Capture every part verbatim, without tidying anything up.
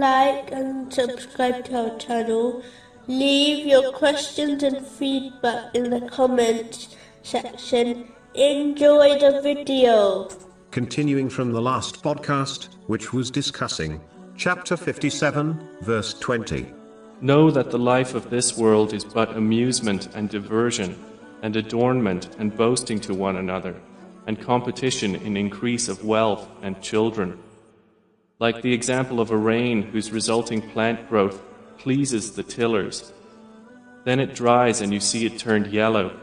like and subscribe to our channel. Leave your questions and feedback in the comments section. Enjoy the video. Continuing from the last podcast, which was discussing chapter fifty-seven, verse twenty. Know that the life of this world is but amusement and diversion, and adornment and boasting to one another, and competition in increase of wealth and children. Like the example of a rain whose resulting plant growth pleases the tillers. Then it dries and you see it turned yellow.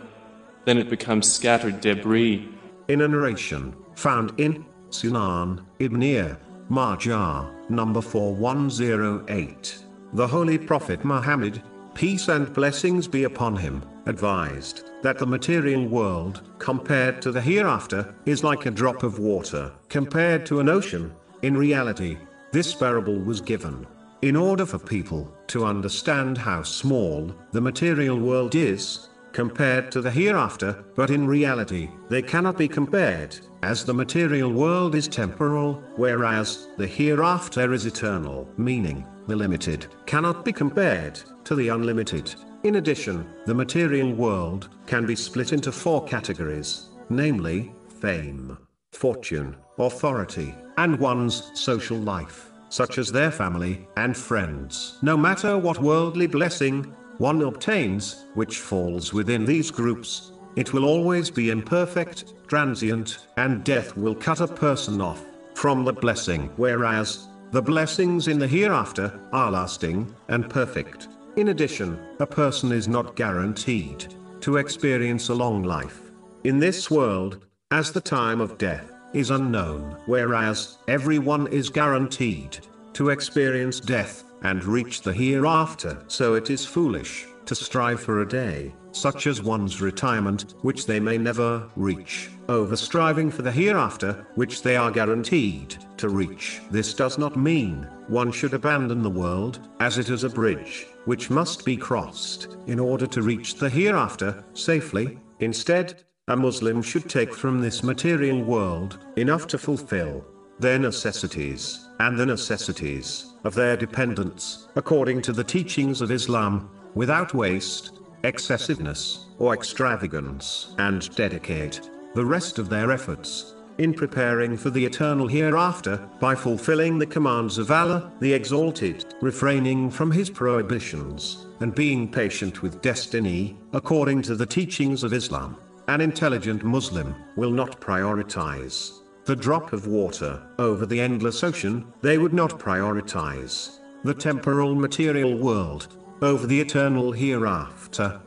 Then it becomes scattered debris. In a narration found in Sunan Ibn Majah, number four one zero eight. The Holy Prophet Muhammad, peace and blessings be upon him, advised that the material world, compared to the hereafter, is like a drop of water compared to an ocean. In reality, this parable was given in order for people to understand how small the material world is compared to the hereafter, but in reality, they cannot be compared, as the material world is temporal, whereas the hereafter is eternal, meaning the limited cannot be compared to the unlimited. In addition, the material world can be split into four categories, namely, fame, fortune, authority, and one's social life, such as their family and friends. No matter what worldly blessing one obtains, which falls within these groups, it will always be imperfect, transient, and death will cut a person off from the blessing, whereas the blessings in the hereafter are lasting and perfect. In addition, a person is not guaranteed to experience a long life in this world, as the time of death is unknown, whereas everyone is guaranteed to experience death and reach the hereafter. So it is foolish to strive for a day, such as one's retirement, which they may never reach, over striving for the hereafter, which they are guaranteed to reach. This does not mean one should abandon the world, as it is a bridge which must be crossed in order to reach the hereafter safely. Instead, a Muslim should take from this material world enough to fulfill their necessities and the necessities of their dependents, according to the teachings of Islam, without waste, excessiveness, or extravagance, and dedicate the rest of their efforts in preparing for the eternal hereafter by fulfilling the commands of Allah, the Exalted, refraining from His prohibitions, and being patient with destiny, according to the teachings of Islam. An intelligent Muslim will not prioritize the drop of water over the endless ocean. They would not prioritize the temporal material world over the eternal hereafter.